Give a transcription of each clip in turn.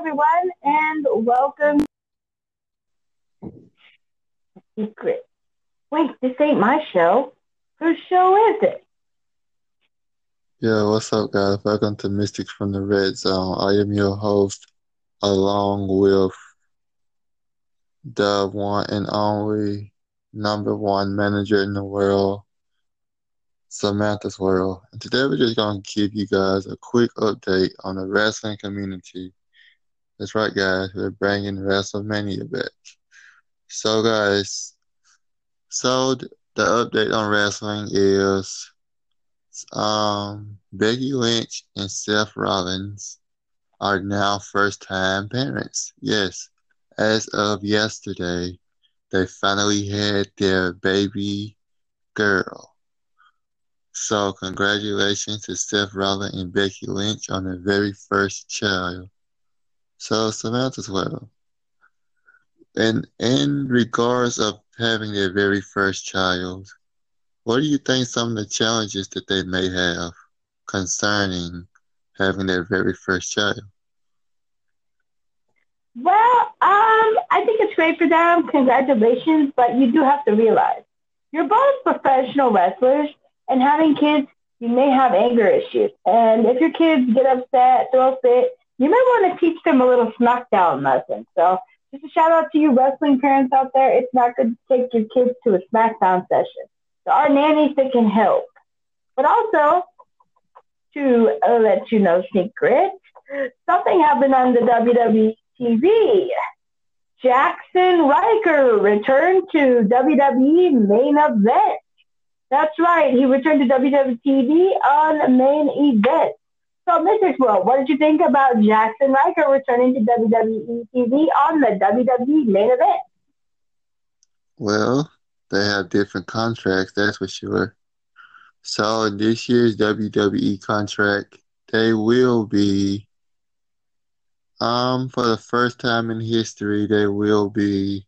everyone, and welcome to Secret. Wait, this ain't my show. Whose show is it? Yo, what's up, guys? Welcome to Mystics from the Red Zone. I am your host, along with the one and only number one manager in the world, Samantha's World. And today we're just going to give you guys a quick update on the wrestling community. That's right, guys. We're bringing WrestleMania back. So, guys, the update on wrestling is Becky Lynch and Seth Rollins are now first-time parents. Yes, as of yesterday, they finally had their baby girl. So congratulations to Seth Rollins and Becky Lynch on their very first child. So Samantha's well. And in regards of having their very first child, what do you think some of the challenges that they may have concerning having their very first child? Well, I think it's great for them. Congratulations. But you do have to realize you're both professional wrestlers, and having kids, you may have anger issues. And if your kids get upset, throw a fit, you may want to teach them a little SmackDown lesson. So just a shout out to you wrestling parents out there. It's not good to take your kids to a SmackDown session. There are nannies that can help. But also, to let you know, secret, something happened on the WWE TV. Jaxson Ryker returned to WWE main event. That's right. He returned to WWE TV on main event. So, Mystic World, what did you think about Jaxson Ryker returning to WWE TV on the WWE main event? Well, they have different contracts, that's for sure. So, in this year's WWE contract, they will be, for the first time in history, they will be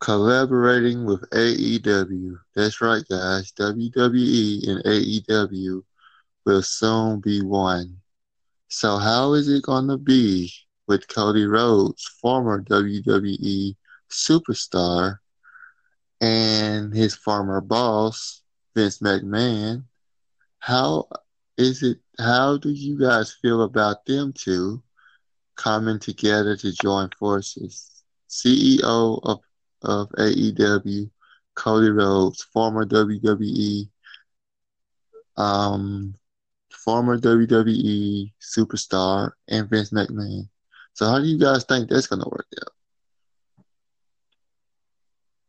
collaborating with AEW. That's right, guys. WWE and AEW will soon be one. So how is it going to be with Cody Rhodes, former WWE superstar, and his former boss, Vince McMahon? How do you guys feel about them two coming together to join forces? CEO of AEW, Cody Rhodes, former WWE superstar, and Vince McMahon. So how do you guys think that's going to work out?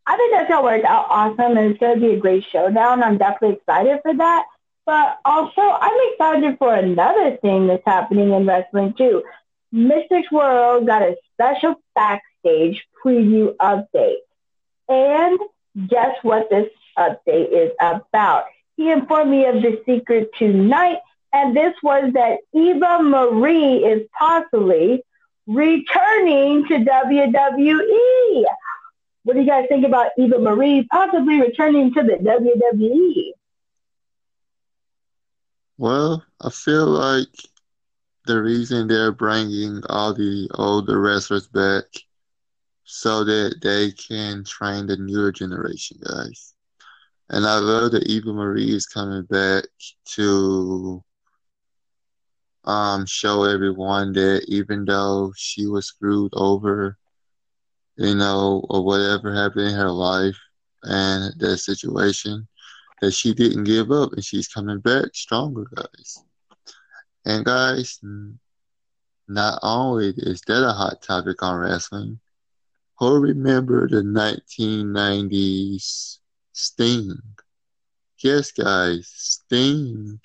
I think that's going to work out awesome, and it's going to be a great showdown. I'm definitely excited for that. But also, I'm excited for another thing that's happening in wrestling, too. Mystic World got a special backstage preview update. And guess what this update is about? He informed me of the secret tonight, and this was that Eva Marie is possibly returning to WWE. What do you guys think about Eva Marie possibly returning to the WWE? Well, I feel like the reason they're bringing all the older wrestlers back so that they can train the newer generation, guys. And I love that Eva Marie is coming back to show everyone that even though she was screwed over, or whatever happened in her life and that situation, that she didn't give up and she's coming back stronger, guys. And guys, not only is that a hot topic on wrestling, who remember the 1990s Sting? Yes, guys, Sting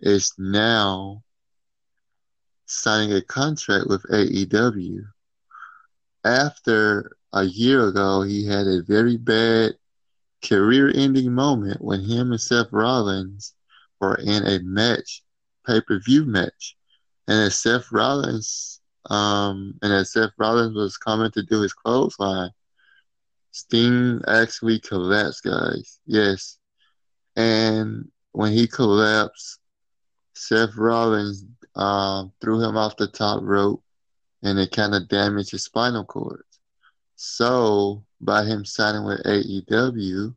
is now signing a contract with AEW. After a year ago, he had a very bad career-ending moment when him and Seth Rollins were in a match, pay-per-view match, and as Seth Rollins was coming to do his clothesline, Sting actually collapsed, guys. Yes. And when he collapsed, Seth Rollins threw him off the top rope and it kind of damaged his spinal cord. So by him signing with AEW,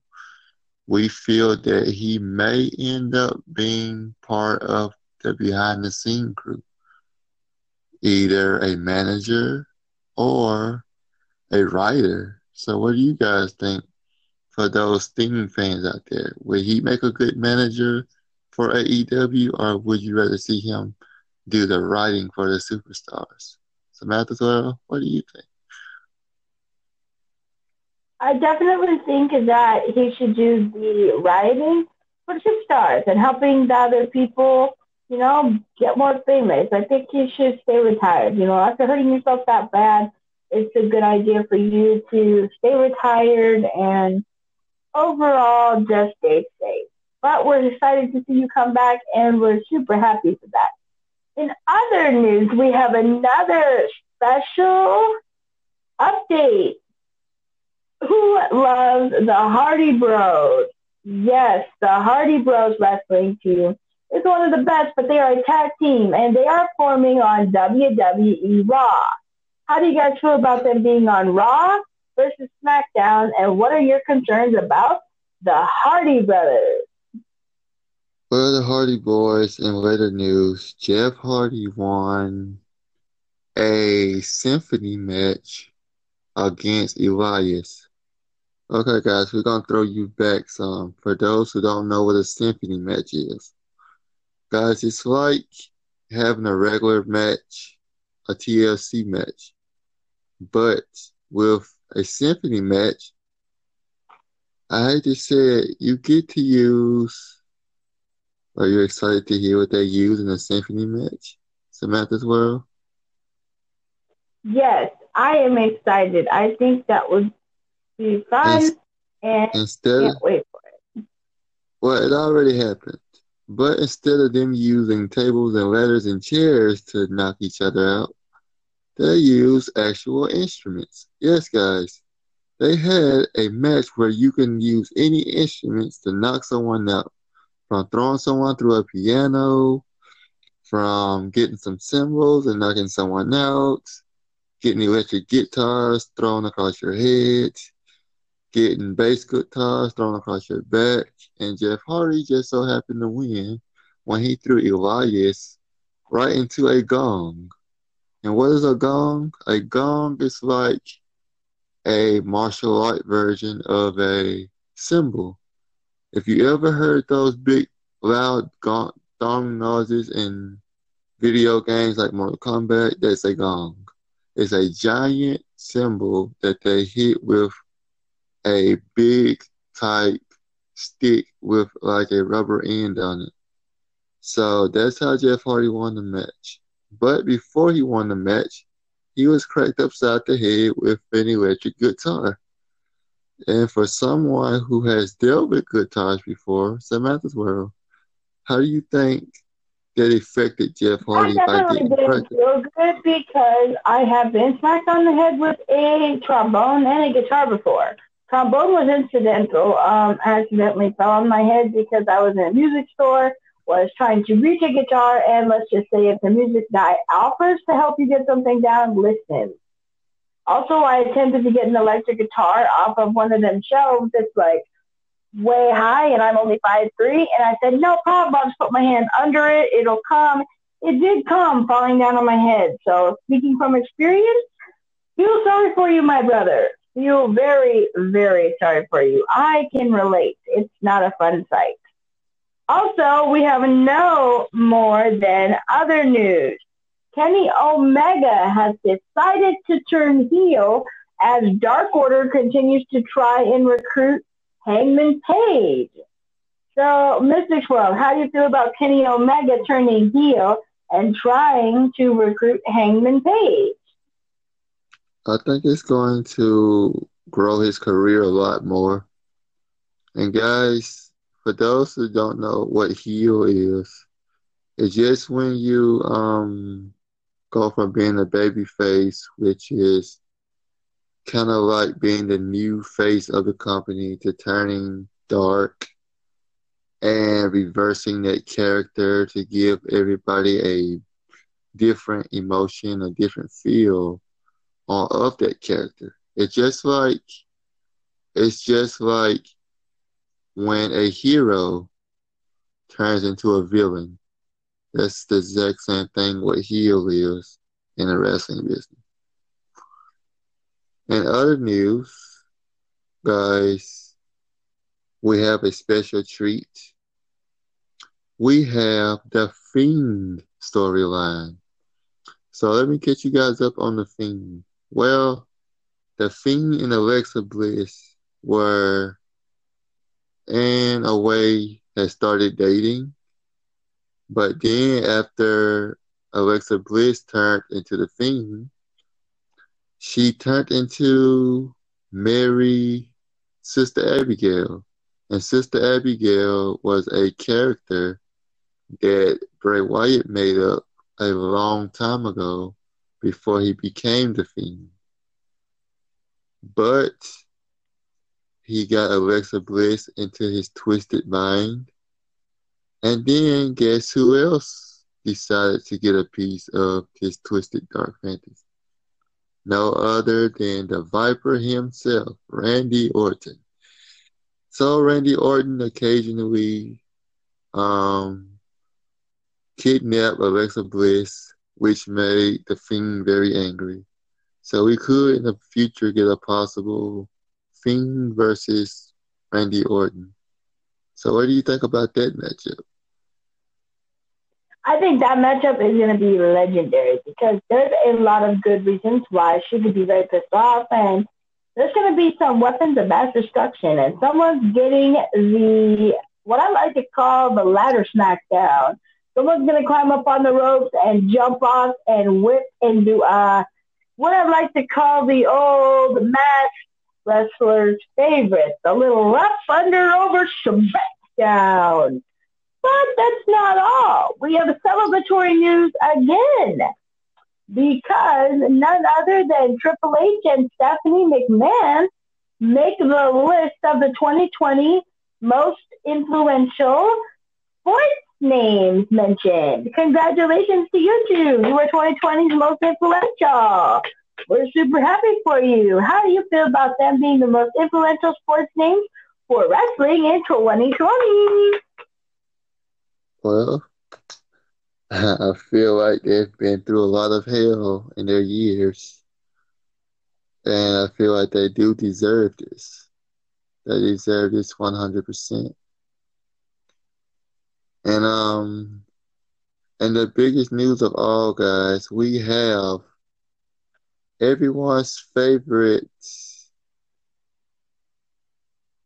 we feel that he may end up being part of the behind-the-scenes crew, either a manager or a writer. So what do you guys think for those Sting fans out there? Would he make a good manager for AEW, or would you rather see him do the writing for the superstars? Samantha, what do you think? I definitely think that he should do the writing for superstars and helping the other people, you know, get more famous. I think he should stay retired. You know, after hurting yourself that bad, it's a good idea for you to stay retired and overall just stay safe. But we're excited to see you come back, and we're super happy for that. In other news, we have another special update. Who loves the Hardy Bros? Yes, the Hardy Bros wrestling team is one of the best, but they are a tag team, and they are forming on WWE Raw. How do you guys feel about them being on Raw versus SmackDown, and what are your concerns about the Hardy Brothers? Well, the Hardy Boys, in later news, Jeff Hardy won a symphony match against Elias. Okay, guys, we're going to throw you back some. For those who don't know what a symphony match is, guys, it's like having a regular match, a TLC match. But with a symphony match, I hate to say it, you get to use... Are you excited to hear what they use in a symphony match, Samantha's World? Yes, I am excited. I think that would be fun, and can't wait for it. Well, it already happened. But instead of them using tables and ladders and chairs to knock each other out, they use actual instruments. Yes, guys. They had a match where you can use any instruments to knock someone out, from throwing someone through a piano, from getting some cymbals and knocking someone out, getting electric guitars thrown across your head, getting bass guitars thrown across your back, and Jeff Hardy just so happened to win when he threw Elias right into a gong. And what is a gong? A gong is like a martial art version of a cymbal. If you ever heard those big, loud gong noises in video games like Mortal Kombat, that's a gong. It's a giant cymbal that they hit with a big type stick with like a rubber end on it. So that's how Jeff Hardy won the match. But before he won the match, he was cracked upside the head with an electric guitar. And for someone who has dealt with guitars before, Samantha's World, how do you think that affected Jeff Hardy? I definitely didn't feel good because I have been smacked on the head with a trombone and a guitar before. Trombone was incidental. I accidentally fell on my head because I was in a music store, was trying to reach a guitar, and let's just say if the music guy offers to help you get something down, listen. Also, I attempted to get an electric guitar off of one of them shelves that's like way high, and I'm only 5'3", and I said, no problem, I'll just put my hand under it, it'll come. It did come, falling down on my head. So, speaking from experience, feel sorry for you, my brother. Feel very, very sorry for you. I can relate. It's not a fun sight. Also, we have no more than other news. Kenny Omega has decided to turn heel as Dark Order continues to try and recruit Hangman Page. So, Mystic World, how do you feel about Kenny Omega turning heel and trying to recruit Hangman Page? I think it's going to grow his career a lot more. And guys, for those who don't know what heel is, it's just when you go from being a baby face, which is kind of like being the new face of the company, to turning dark and reversing that character to give everybody a different emotion, a different feel of that character. It's just like when a hero turns into a villain. That's the exact same thing what heel is in the wrestling business. In other news, guys, we have a special treat. We have the Fiend storyline. So let me catch you guys up on the Fiend. Well, the Fiend and Alexa Bliss were, in a way, had started dating. But then after Alexa Bliss turned into the Fiend, she turned into Mary Sister Abigail. And Sister Abigail was a character that Bray Wyatt made up a long time ago before he became the Fiend. But he got Alexa Bliss into his twisted mind. And then guess who else decided to get a piece of his twisted dark fantasy? No other than the Viper himself, Randy Orton. So Randy Orton occasionally kidnapped Alexa Bliss, which made the Fiend very angry. So we could in the future get a possible Fiend versus Randy Orton. So what do you think about that matchup? I think that matchup is going to be legendary because there's a lot of good reasons why she could be very pissed off, and there's going to be some weapons of mass destruction, and someone's getting what I like to call the ladder smackdown. Someone's going to climb up on the ropes and jump off and whip and do what I like to call the old match wrestler's favorite, the little rough under over smackdown. But that's not all. We have celebratory news again because none other than Triple H and Stephanie McMahon make the list of the 2020 most influential sports names mentioned. Congratulations to you two. You were 2020's most influential. We're super happy for you. How do you feel about them being the most influential sports names for wrestling in 2020? Well, I feel like they've been through a lot of hell in their years. And I feel like they do deserve this. They deserve this 100%. And the biggest news of all, guys, we have everyone's favorite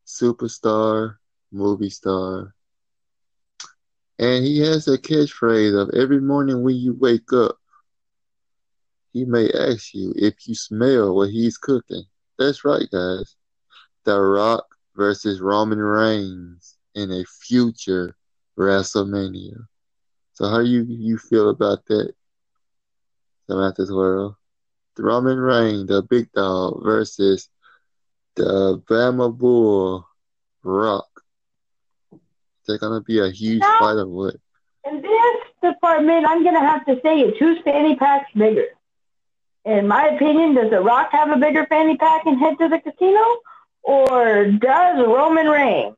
superstar, movie star. And he has a catchphrase of every morning when you wake up, he may ask you if you smell what he's cooking. That's right, guys. The Rock versus Roman Reigns in a future WrestleMania. So how do you feel about that, Samantha's World? Roman Reigns, the big dog, versus the Bama Bull, Rock. They're going to be a huge fight of what? In this department, I'm going to have to say it's whose fanny pack's bigger. In my opinion, does The Rock have a bigger fanny pack and head to the casino? Or does Roman Reigns?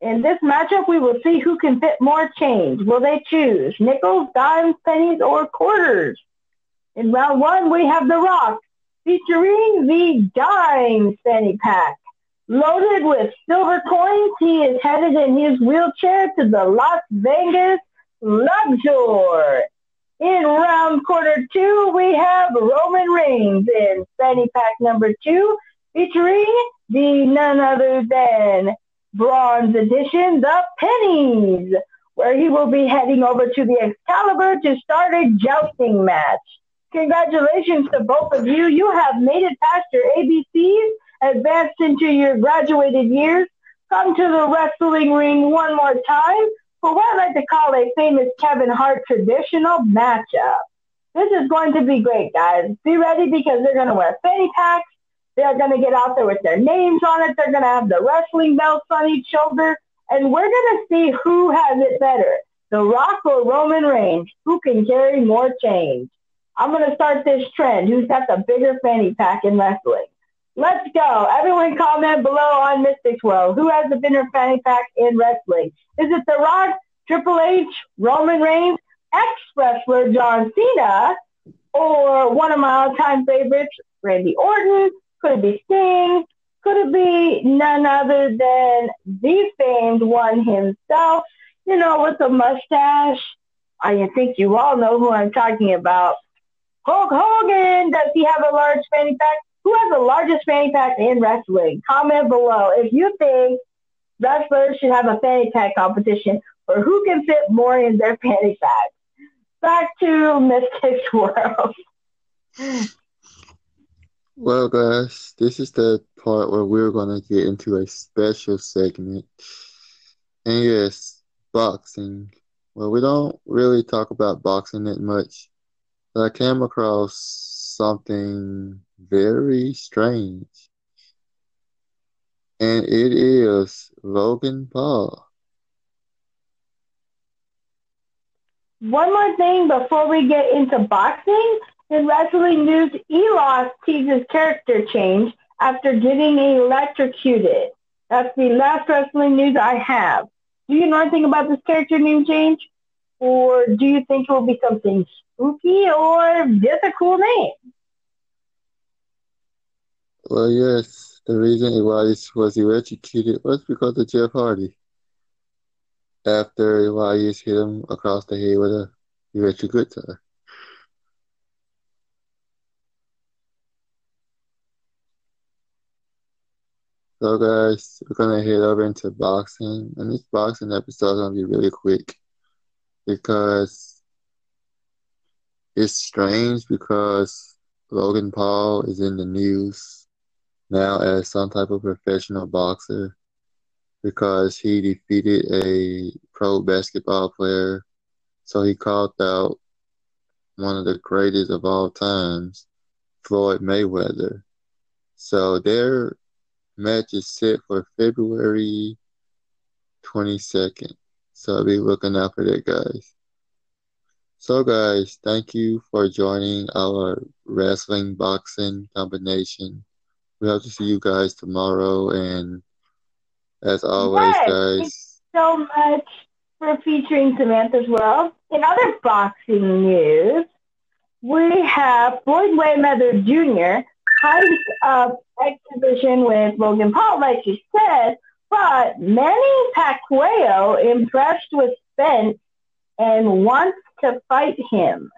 In this matchup, we will see who can fit more change. Will they choose nickels, dimes, pennies, or quarters? In round one, we have The Rock featuring the dime fanny pack. Loaded with silver coins, he is headed in his wheelchair to the Las Vegas Luxor. In round quarter two, we have Roman Reigns in fanny pack number two, featuring the none other than bronze edition, the pennies, where he will be heading over to the Excalibur to start a jousting match. Congratulations to both of you. You have made it past your ABCs, advanced into your graduated years, come to the wrestling ring one more time for what I like to call a famous Kevin Hart traditional matchup. This is going to be great, guys. Be ready because they're going to wear fanny packs. They're going to get out there with their names on it. They're going to have the wrestling belts on each shoulder. And we're going to see who has it better. The Rock or Roman Reigns? Who can carry more change? I'm going to start this trend. Who's got the bigger fanny pack in wrestling? Let's go. Everyone comment below on Mystic World. Who has the bigger fanny pack in wrestling? Is it The Rock, Triple H, Roman Reigns, ex-wrestler John Cena, or one of my all-time favorites, Randy Orton? Could it be Sting? Could it be none other than the famed one himself? You know, with a mustache. I think you all know who I'm talking about. Hulk Hogan. Does he have a large fanny pack? Who has the largest fanny pack in wrestling? Comment below if you think wrestlers should have a fanny pack competition or who can fit more in their fanny pack. Back to Mystic's World. Well, guys, this is the part where we're going to get into a special segment. And yes, boxing. Well, we don't really talk about boxing that much, but I came across something very strange. And it is Logan Paul. One more thing before we get into boxing. In wrestling news, Elias teases character change after getting electrocuted. That's the last wrestling news I have. Do you know anything about this character name change? Or do you think it will be something spooky or just a cool name? Well, yes. The reason Elias was electrocuted was because of Jeff Hardy. After Elias hit him across the head with an electric guitar. So, guys, we're going to head over into boxing. And this boxing episode is going to be really quick because it's strange because Logan Paul is in the news now as some type of professional boxer because he defeated a pro basketball player. So he called out one of the greatest of all times, Floyd Mayweather. So they're match is set for February 22nd. So I'll be looking out for that, guys. So, guys, thank you for joining our wrestling-boxing combination. We hope to see you guys tomorrow. And as always, guys. Thank you so much for featuring Samantha's World. In other boxing news, we have Floyd Mayweather Jr., hyped up exhibition with Logan Paul, like you said, but Manny Pacquiao impressed with Spence and wants to fight him.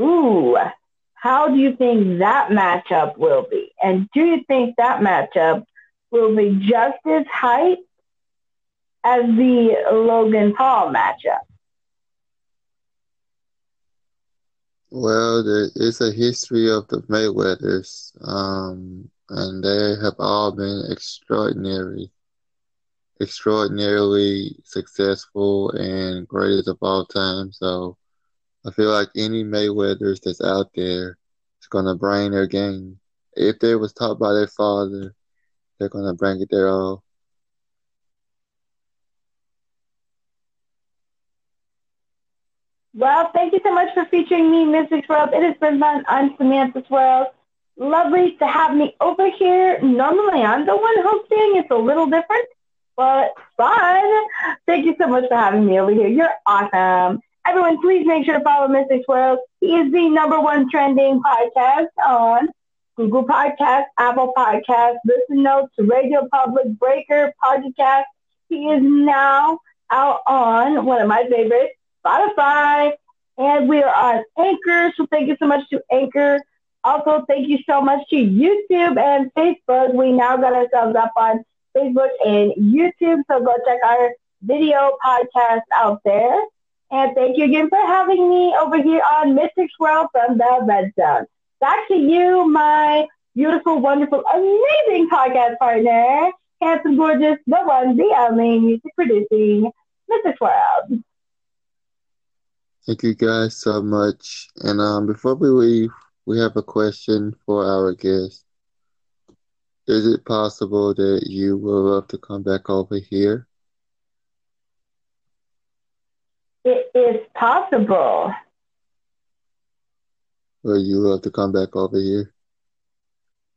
Ooh, how do you think that matchup will be? And do you think that matchup will be just as hyped as the Logan Paul matchup? Well, it's a history of the Mayweathers, and they have all been extraordinarily successful and greatest of all time. So I feel like any Mayweathers that's out there is going to bring their game. If they was taught by their father, they're going to bring it their all. Well, thank you so much for featuring me, Mystic's World. It has been fun on Samantha's World. Lovely to have me over here. Normally, I'm the one hosting. It's a little different, but fun. Thank you so much for having me over here. You're awesome. Everyone, please make sure to follow Mystic's World. He is the #1 trending podcast on Google Podcasts, Apple Podcasts, Listen Notes, Radio Public, Breaker, Podcast. He is now out on one of my favorites, Spotify, and we are on Anchor, so thank you so much to Anchor. Also, thank you so much to YouTube and Facebook. We now got ourselves up on Facebook and YouTube, so go check our video podcast out there. And thank you again for having me over here on Mystic's World from the Red Zone. Back to you, my beautiful, wonderful, amazing podcast partner, handsome, gorgeous, the one, the only, music producing Mystic's World. Thank you guys so much. And before we leave, we have a question for our guest. Is it possible that you would love to come back over here? It is possible. Well, you will have to come back over here.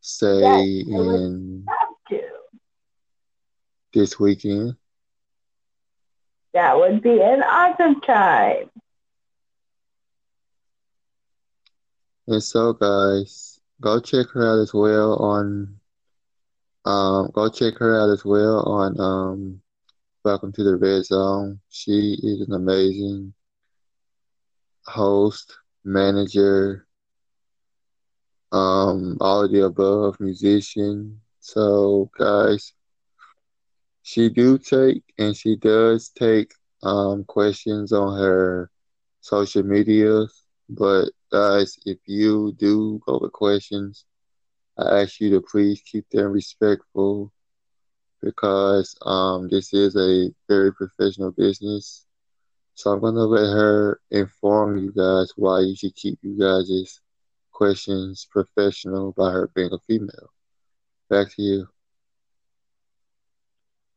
Say yes, in this weekend. That would be an awesome time. And so, guys, go check her out as well on. Welcome to the Red Zone. She is an amazing host, manager, all of the above, musician. So, guys, she does take questions on her social media. But, guys, if you do go with questions, I ask you to please keep them respectful because this is a very professional business. So I'm going to let her inform you guys why you should keep you guys' questions professional by her being a female. Back to you.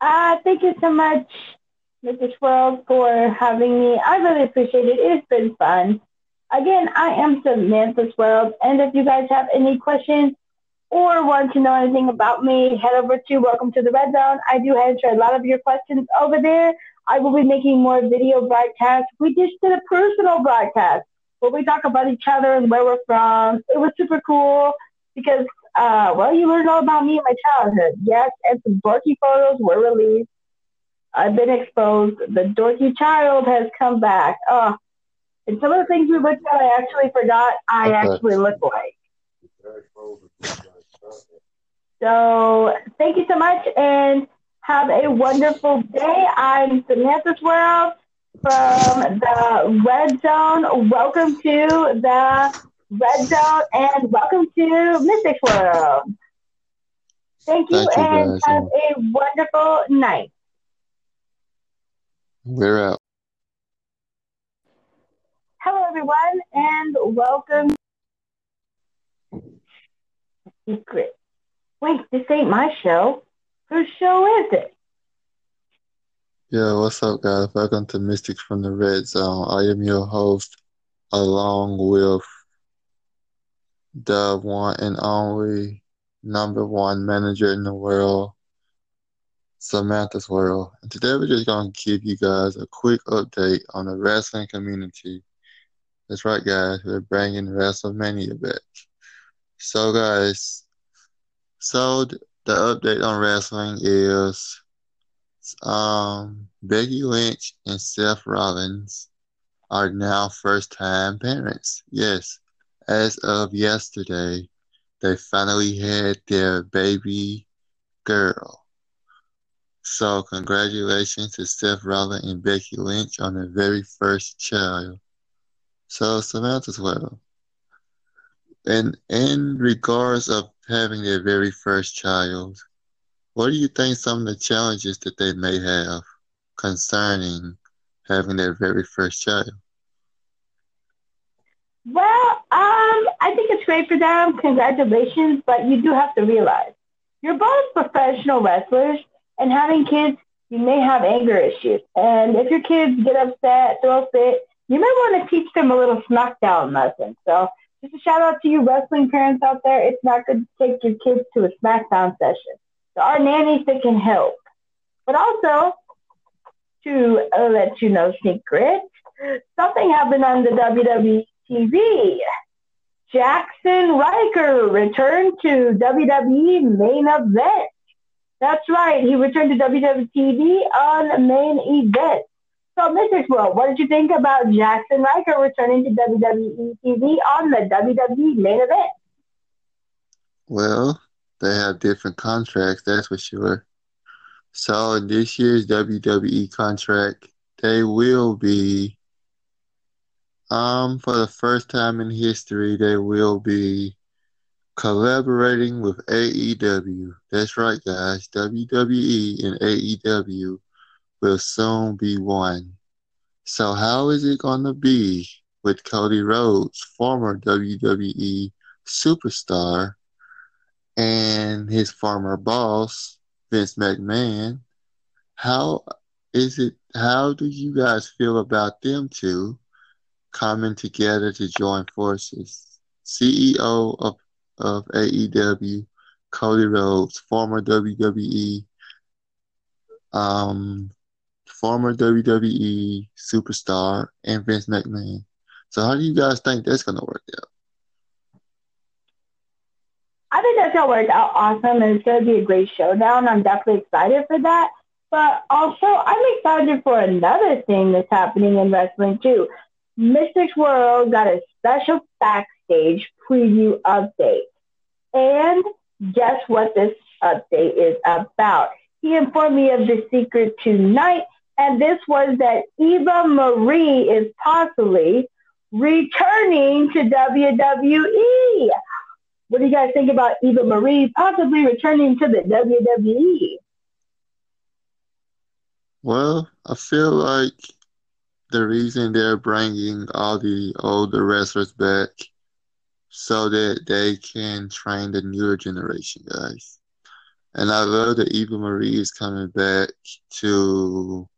Thank you so much, Mrs. World, for having me. I really appreciate it. It's been fun. Again, I am Samantha's World, and if you guys have any questions or want to know anything about me, head over to Welcome to the Red Zone. I do answer a lot of your questions over there. I will be making more video broadcasts. We just did a personal broadcast where we talk about each other and where we're from. It was super cool because, you learned all about me and my childhood. Yes, and some dorky photos were released. I've been exposed. The dorky child has come back. And some of the things we looked at, I actually forgot I actually look like. So thank you so much and have a wonderful day. I'm Samantha's World from the Red Zone. Welcome to the Red Zone and welcome to Mystic World. Thank you and have a wonderful night. We're out. Hello, everyone, and welcome. Secret. Wait, this ain't my show. Whose show is it? Yo, what's up, guys? Welcome to Mystics from the Red Zone. I am your host, along with the one and only number one manager in the world, Samantha's World. And today we're just going to give you guys a quick update on the wrestling community. That's right, guys. We're bringing WrestleMania back. So, guys, the update on wrestling is Becky Lynch and Seth Rollins are now first-time parents. Yes, as of yesterday, they finally had their baby girl. So, congratulations to Seth Rollins and Becky Lynch on their very first child. So, Samantha's well. And in regards of having their very first child, what do you think some of the challenges that they may have concerning having their very first child? Well, I think it's great for them. Congratulations. But you do have to realize you're both professional wrestlers, and having kids, you may have anger issues. And if your kids get upset, throw a fit, you may want to teach them a little SmackDown lesson. So, just a shout out to you wrestling parents out there. It's not good to take your kids to a SmackDown session. There are nannies that can help. But also, to let you know, secret, something happened on the WWE TV. Jaxson Ryker returned to WWE Main Event. That's right. He returned to WWE TV on Main Event. So, Mystic World, what did you think about Jaxson Ryker returning to WWE TV on the WWE Main Event? Well, they have different contracts, that's for sure. So, in this year's WWE contract, they will be, for the first time in history, they will be collaborating with AEW. That's right, guys. WWE and AEW will soon be one. So how is it going to be with Cody Rhodes, former WWE superstar, and his former boss, Vince McMahon? How is it, how do you guys feel about them two coming together to join forces? CEO of AEW, Cody Rhodes, former WWE, superstar, and Vince McMahon. So how do you guys think that's going to work out? I think that's going to work out awesome, and it's going to be a great showdown. I'm definitely excited for that. But also, I'm excited for another thing that's happening in wrestling, too. Mystic World got a special backstage preview update. And guess what this update is about? He informed me of the secret tonight, and this was that Eva Marie is possibly returning to WWE. What do you guys think about Eva Marie possibly returning to the WWE? Well, I feel like the reason they're bringing all the older wrestlers back so that they can train the newer generation, guys. And I love that Eva Marie is coming back to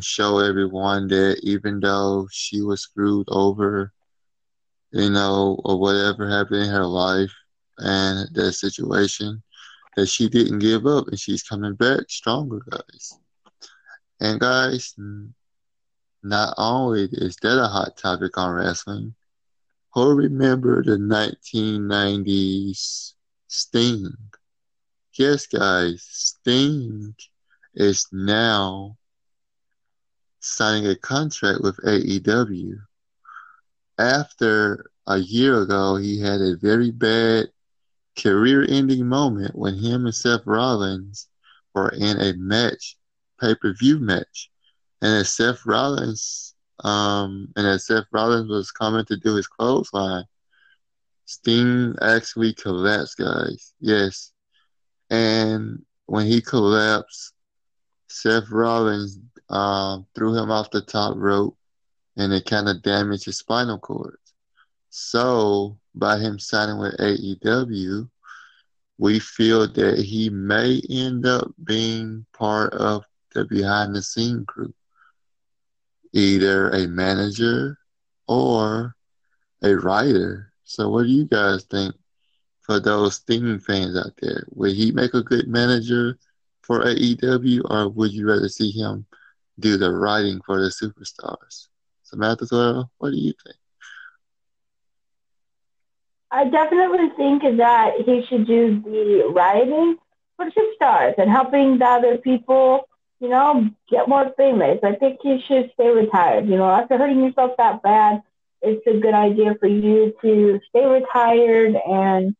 show everyone that even though she was screwed over, you know, or whatever happened in her life and that situation, that she didn't give up and she's coming back stronger, guys. And, guys, not only is that a hot topic on wrestling, who remember the 1990s Sting? Yes, guys, Sting is now signing a contract with AEW. After a year ago, he had a very bad career-ending moment when him and Seth Rollins were in a match, pay-per-view match, and as Seth Rollins was coming to do his clothesline, Sting actually collapsed, guys. Yes, and when he collapsed, Seth Rollins threw him off the top rope, and it kind of damaged his spinal cord. So by him signing with AEW, we feel that he may end up being part of the behind-the-scenes crew, either a manager or a writer. So what do you guys think for those Sting fans out there? Would he make a good manager for AEW, or would you rather see him do the writing for the superstars? Samantha, what do you think? I definitely think that he should do the writing for superstars and helping the other people, you know, get more famous. I think he should stay retired. You know, after hurting yourself that bad, it's a good idea for you to stay retired and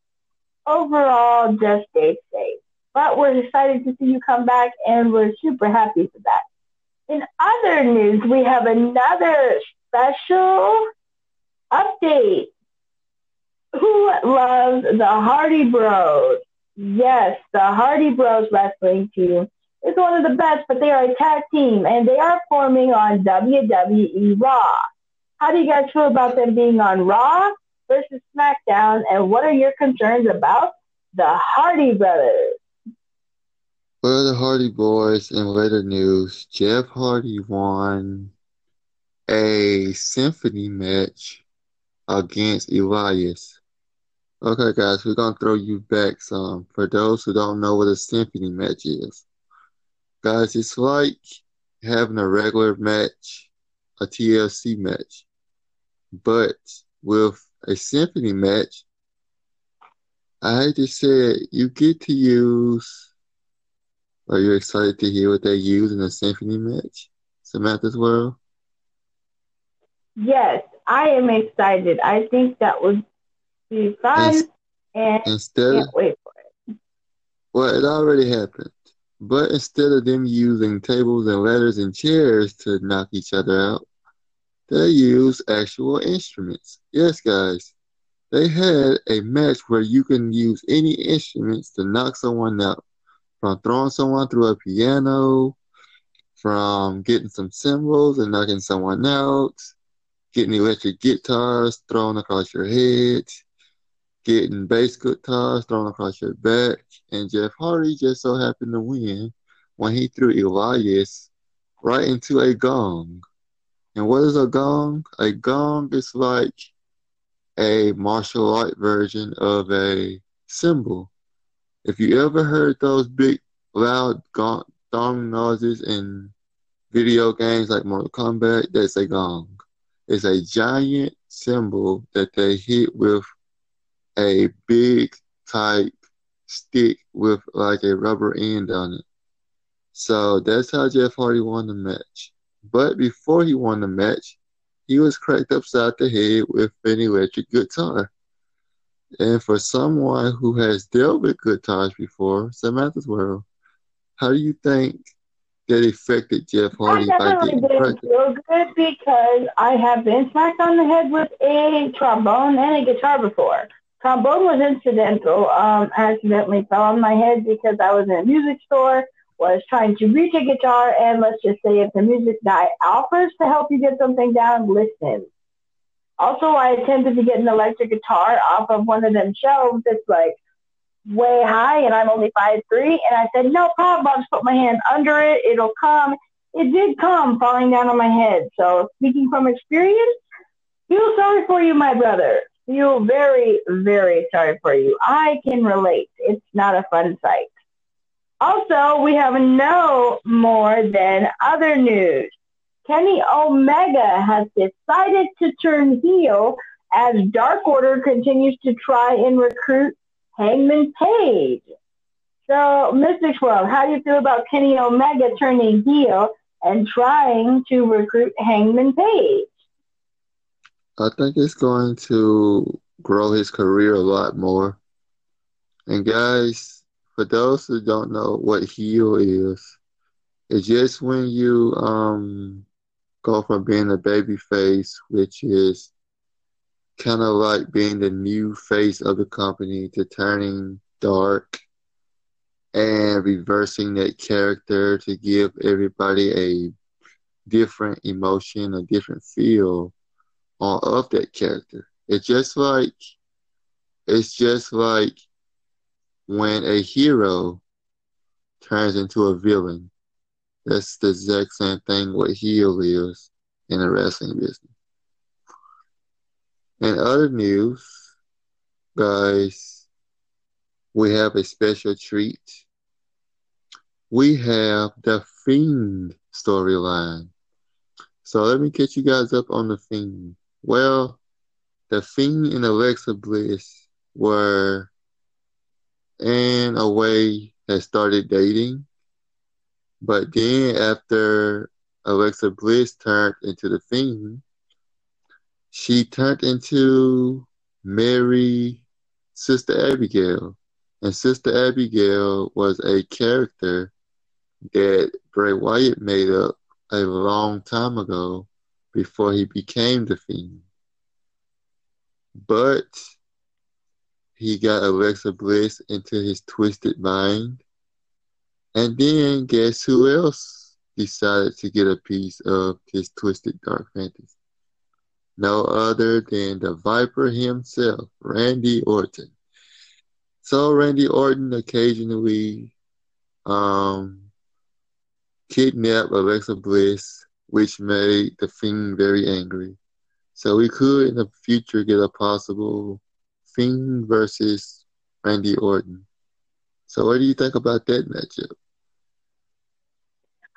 overall just stay safe. But we're excited to see you come back, and we're super happy for that. In other news, we have another special update. Who loves the Hardy Bros? Yes, the Hardy Bros wrestling team is one of the best, but they are a tag team, and they are forming on WWE Raw. How do you guys feel about them being on Raw versus SmackDown, and what are your concerns about the Hardy Brothers? Well, the Hardy Boys, in later news, Jeff Hardy won a symphony match against Elias. Okay, guys, we're going to throw you back some. For those who don't know what a symphony match is, guys, it's like having a regular match, a TLC match. But with a symphony match, I hate to say it, you get to use, are you excited to hear what they use in a symphony match, Samantha's World? Yes, I am excited. I think that would be fun, and can't wait for it. Well, it already happened. But instead of them using tables and ladders and chairs to knock each other out, they use actual instruments. Yes, guys. They had a match where you can use any instruments to knock someone out, from throwing someone through a piano, from getting some cymbals and knocking someone out, getting electric guitars thrown across your head, getting bass guitars thrown across your back, and Jeff Hardy just so happened to win when he threw Elias right into a gong. And what is a gong? A gong is like a martial art version of a cymbal. If you ever heard those big, loud gong noises in video games like Mortal Kombat, that's a gong. It's a giant cymbal that they hit with a big type stick with like a rubber end on it. So that's how Jeff Hardy won the match. But before he won the match, he was cracked upside the head with an electric guitar. And for someone who has dealt with guitars before, Samantha's World, how do you think that affected Jeff Hardy by getting cracked? I definitely didn't feel good because I have been smacked on the head with a trombone and a guitar before. Trombone was incidental. I accidentally fell on my head because I was in a music store, was trying to reach a guitar, and let's just say if the music guy offers to help you get something down, listen. Also, I attempted to get an electric guitar off of one of them shelves that's like way high, and I'm only 5'3", and I said, no problem, I'll just put my hand under it, it'll come. It did come, falling down on my head. So speaking from experience, feel sorry for you, my brother. Feel very, very sorry for you. I can relate. It's not a fun sight. Also, we have no more than other news. Kenny Omega has decided to turn heel as Dark Order continues to try and recruit Hangman Page. So, Mystic World, how do you feel about Kenny Omega turning heel and trying to recruit Hangman Page? I think it's going to grow his career a lot more. And guys, for those who don't know what heel is, it's just when you go from being a baby face, which is kind of like being the new face of the company, to turning dark and reversing that character to give everybody a different emotion, a different feel of that character. It's just like when a hero turns into a villain. That's the exact same thing what heel is in the wrestling business. In other news, guys, we have a special treat. We have the Fiend storyline. So let me get you guys up on the Fiend. Well, the Fiend and Alexa Bliss were in a way had started dating. But then after Alexa Bliss turned into the Fiend, she turned into Sister Abigail. And Sister Abigail was a character that Bray Wyatt made up a long time ago before he became the Fiend. But he got Alexa Bliss into his twisted mind. And then guess who else decided to get a piece of his twisted dark fantasy? No other than the Viper himself, Randy Orton. So Randy Orton occasionally kidnapped Alexa Bliss, which made the Fiend very angry. So we could in the future get a possible Fiend versus Randy Orton. So what do you think about that matchup?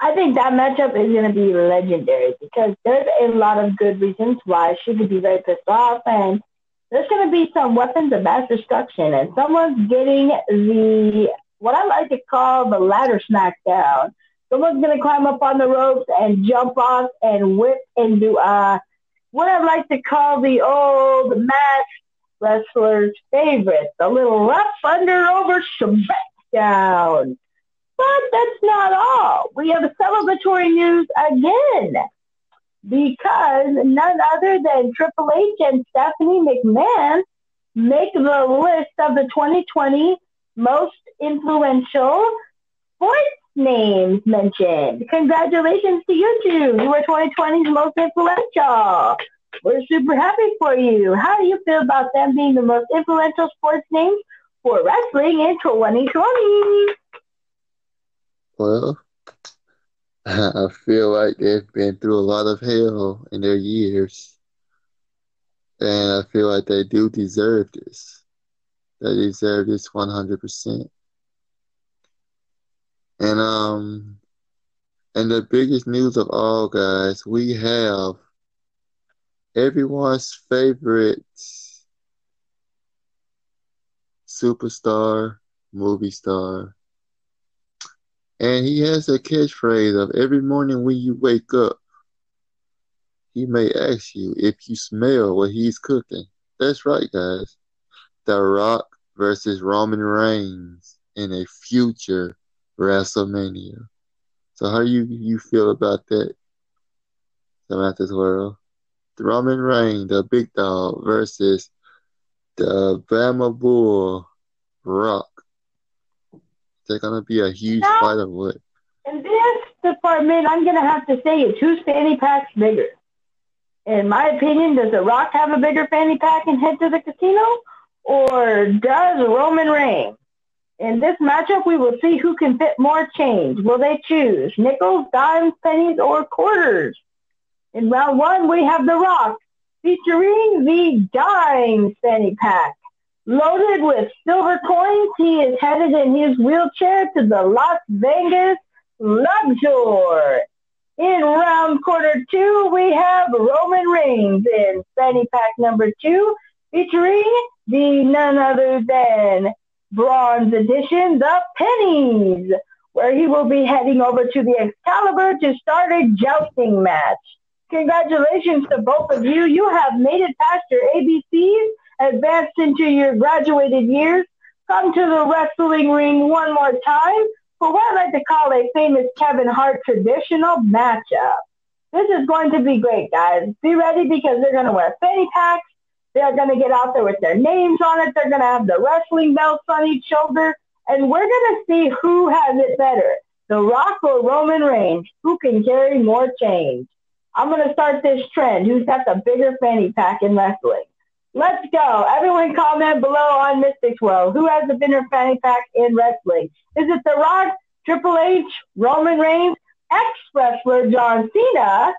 I think that matchup is going to be legendary because there's a lot of good reasons why she could be very pissed off, and there's going to be some weapons of mass destruction, and someone's getting what I like to call the ladder smackdown. Someone's going to climb up on the ropes and jump off and whip and do what I like to call the old match wrestler's favorite, the little rough under over smackdown. But that's not all. We have celebratory news again because none other than Triple H and Stephanie McMahon make the list of the 2020 most influential sports names mentioned. Congratulations to you two. You were 2020's most influential. We're super happy for you. How do you feel about them being the most influential sports names for wrestling in 2020? Well, I feel like they've been through a lot of hell in their years. And I feel like they do deserve this. They deserve this 100%. And the biggest news of all, guys, we have everyone's favorite superstar, movie star. And he has a catchphrase of every morning when you wake up, he may ask you if you smell what he's cooking. That's right, guys. The Rock versus Roman Reigns in a future WrestleMania. So how you feel about that, Samantha's World? Roman Reigns, the big dog, versus the Bama Bull, Rock. They're going to be a huge fight of what? In this department, I'm going to have to say it's whose fanny pack's bigger. In my opinion, does The Rock have a bigger fanny pack and head to the casino? Or does Roman Reigns? In this matchup, we will see who can fit more change. Will they choose nickels, dimes, pennies, or quarters? In round one, we have The Rock featuring the dime fanny pack. Loaded with silver coins, he is headed in his wheelchair to the Las Vegas Luxor. In round quarter two, we have Roman Reigns in fanny pack number two, featuring the none other than bronze edition, the pennies, where he will be heading over to the Excalibur to start a jousting match. Congratulations to both of you. You have made it past your ABCs, advanced into your graduated years, come to the wrestling ring one more time for what I like to call a famous Kevin Hart traditional matchup. This is going to be great, guys. Be ready because they're going to wear fanny packs. They're going to get out there with their names on it. They're going to have the wrestling belts on each shoulder. And we're going to see who has it better, The Rock or Roman Reigns. Who can carry more change? I'm going to start this trend. Who's got the bigger fanny pack in wrestling? Let's go. Everyone comment below on Mystic's World. Who has the bigger fanny pack in wrestling? Is it The Rock, Triple H, Roman Reigns, ex-wrestler John Cena,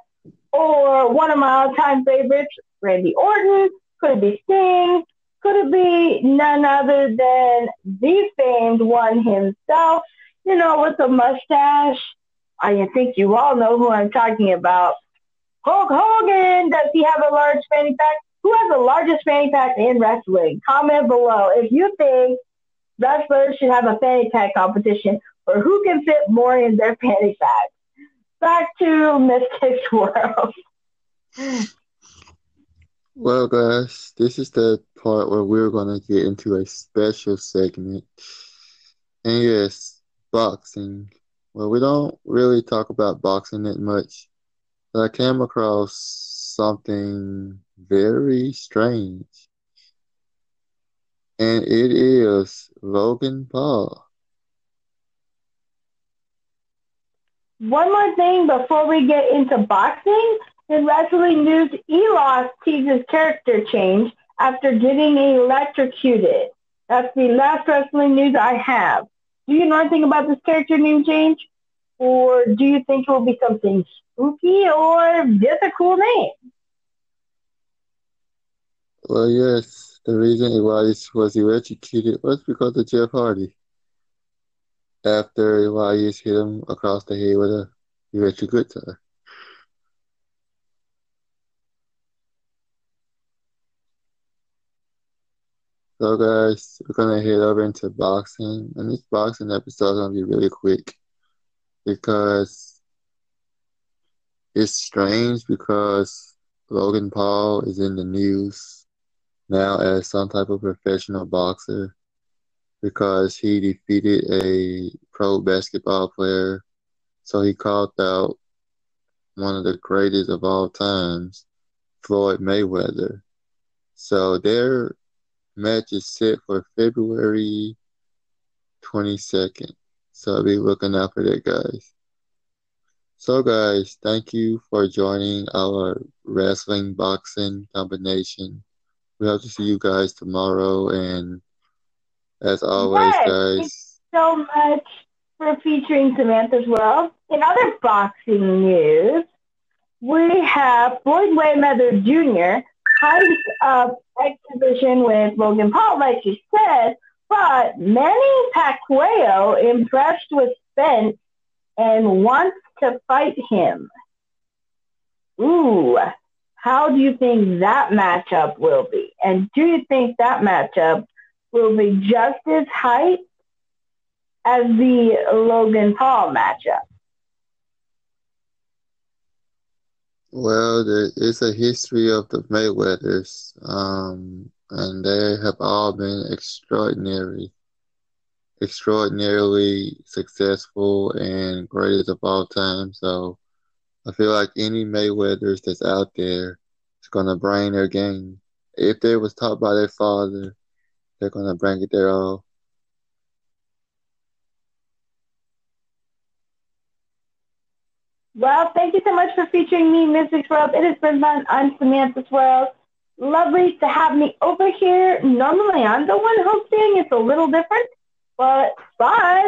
or one of my all-time favorites, Randy Orton? Could it be Sting? Could it be none other than the famed one himself? You know, with a mustache. I think you all know who I'm talking about. Hulk Hogan. Does he have a large fanny pack? Who has the largest fanny pack in wrestling? Comment below if you think wrestlers should have a fanny pack competition or who can fit more in their fanny pack. Back to Mystic's World. Well, guys, this is the part where we're going to get into a special segment. And yes, boxing. Well, we don't really talk about boxing that much, but I came across something very strange. And it is Logan Paul. One more thing before we get into boxing. In wrestling news, Elias teases character change after getting electrocuted. That's the last wrestling news I have. Do you know anything about this character name change? Or do you think it will be something spooky or just a cool name? Well, yes. The reason Elias was electrocuted was because of Jeff Hardy. After Elias hit him across the head with an electric guitar. So, guys, we're going to head over into boxing. And this boxing episode is going to be really quick because it's strange because Logan Paul is in the news now as some type of professional boxer because he defeated a pro basketball player. So he called out one of the greatest of all times, Floyd Mayweather. So they're match is set for February 22nd. So I'll be looking out for that, guys. So, guys, thank you for joining our wrestling-boxing combination. We hope to see you guys tomorrow. And as always, guys. Thank you so much for featuring Samantha's World. In other boxing news, we have Floyd Mayweather Jr. hypes up exhibition with Logan Paul, like you said, but Manny Pacquiao impressed with Spence and wants to fight him. Ooh, how do you think that matchup will be? And do you think that matchup will be just as hyped as the Logan Paul matchup? Well, it's a history of the Mayweathers, and they have all been extraordinarily successful and greatest of all time. So I feel like any Mayweathers that's out there is going to bring their game. If they was taught by their father, they're going to bring it their all. Well, thank you so much for featuring me, Mystic World. It has been fun on Samantha's World. Lovely to have me over here. Normally, I'm the one hosting. It's a little different, but fun.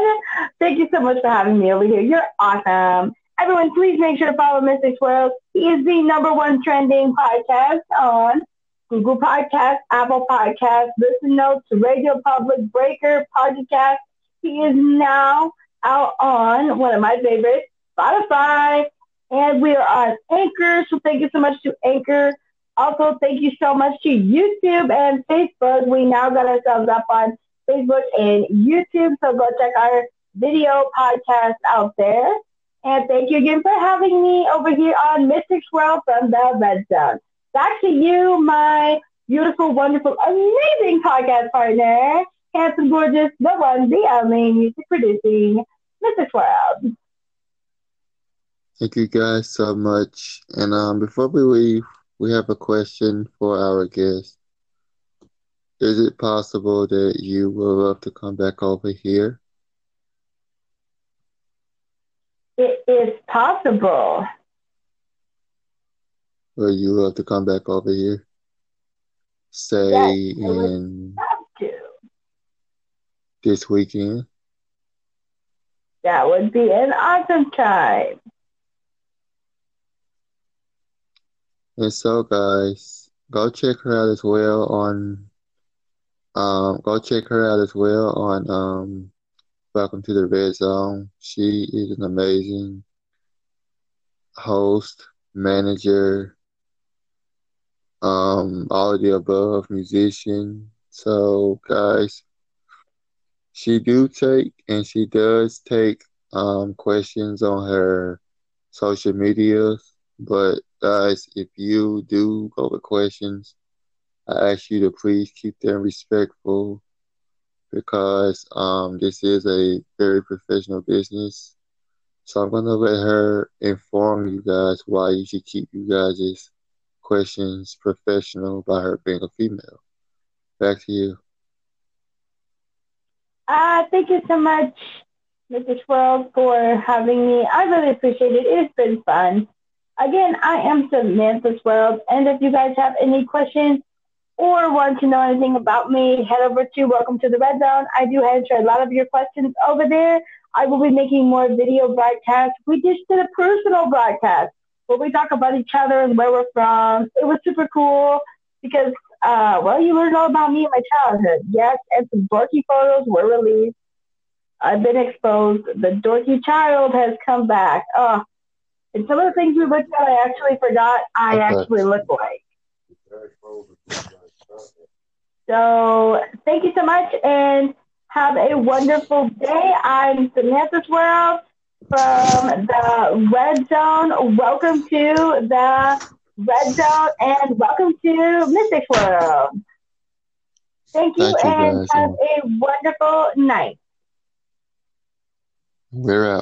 Thank you so much for having me over here. You're awesome. Everyone, please make sure to follow Mystic World. He is the #1 trending podcast on Google Podcasts, Apple Podcasts, Listen Notes, Radio Public, Breaker, Podcast. He is now out on one of my favorites, Spotify, and we are on Anchor, so thank you so much to Anchor. Also, thank you so much to YouTube and Facebook. We now got ourselves up on Facebook and YouTube, so go check our video podcast out there. And thank you again for having me over here on Mystic World from the Red Zone. Back to you, my beautiful, wonderful, amazing podcast partner, handsome, gorgeous, the one, the only, music producing, Mystic World. Thank you guys so much. And before we leave, we have a question for our guest. Is it possible that you would love to come back over here? It is possible. Would you love to come back over here? Yes, I would love to. This weekend? That would be an awesome time. And so, guys, go check her out as well on Welcome to the Red Zone. She is an amazing host, manager, all of the above, musician. So, guys, she does take questions on her social medias, but guys, if you do go with questions, I ask you to please keep them respectful because this is a very professional business. So I'm going to let her inform you guys why you should keep you guys' questions professional by her being a female. Back to you. Thank you so much, Mrs. World, for having me. I really appreciate it. It's been fun. Again, I am Samantha's World, and if you guys have any questions or want to know anything about me, head over to Welcome to the Red Zone. I do answer a lot of your questions over there. I will be making more video broadcasts. We just did a personal broadcast where we talk about each other and where we're from. It was super cool because, you learned all about me and my childhood. Yes, and some dorky photos were released. I've been exposed. The dorky child has come back. Oh. And some of the things we looked at, I actually forgot I actually look like. So thank you so much, and have a wonderful day. I'm Samantha's World from the Red Zone. Welcome to the Red Zone, and welcome to Mystic World. Thank you and guys. Have a wonderful night. We're out.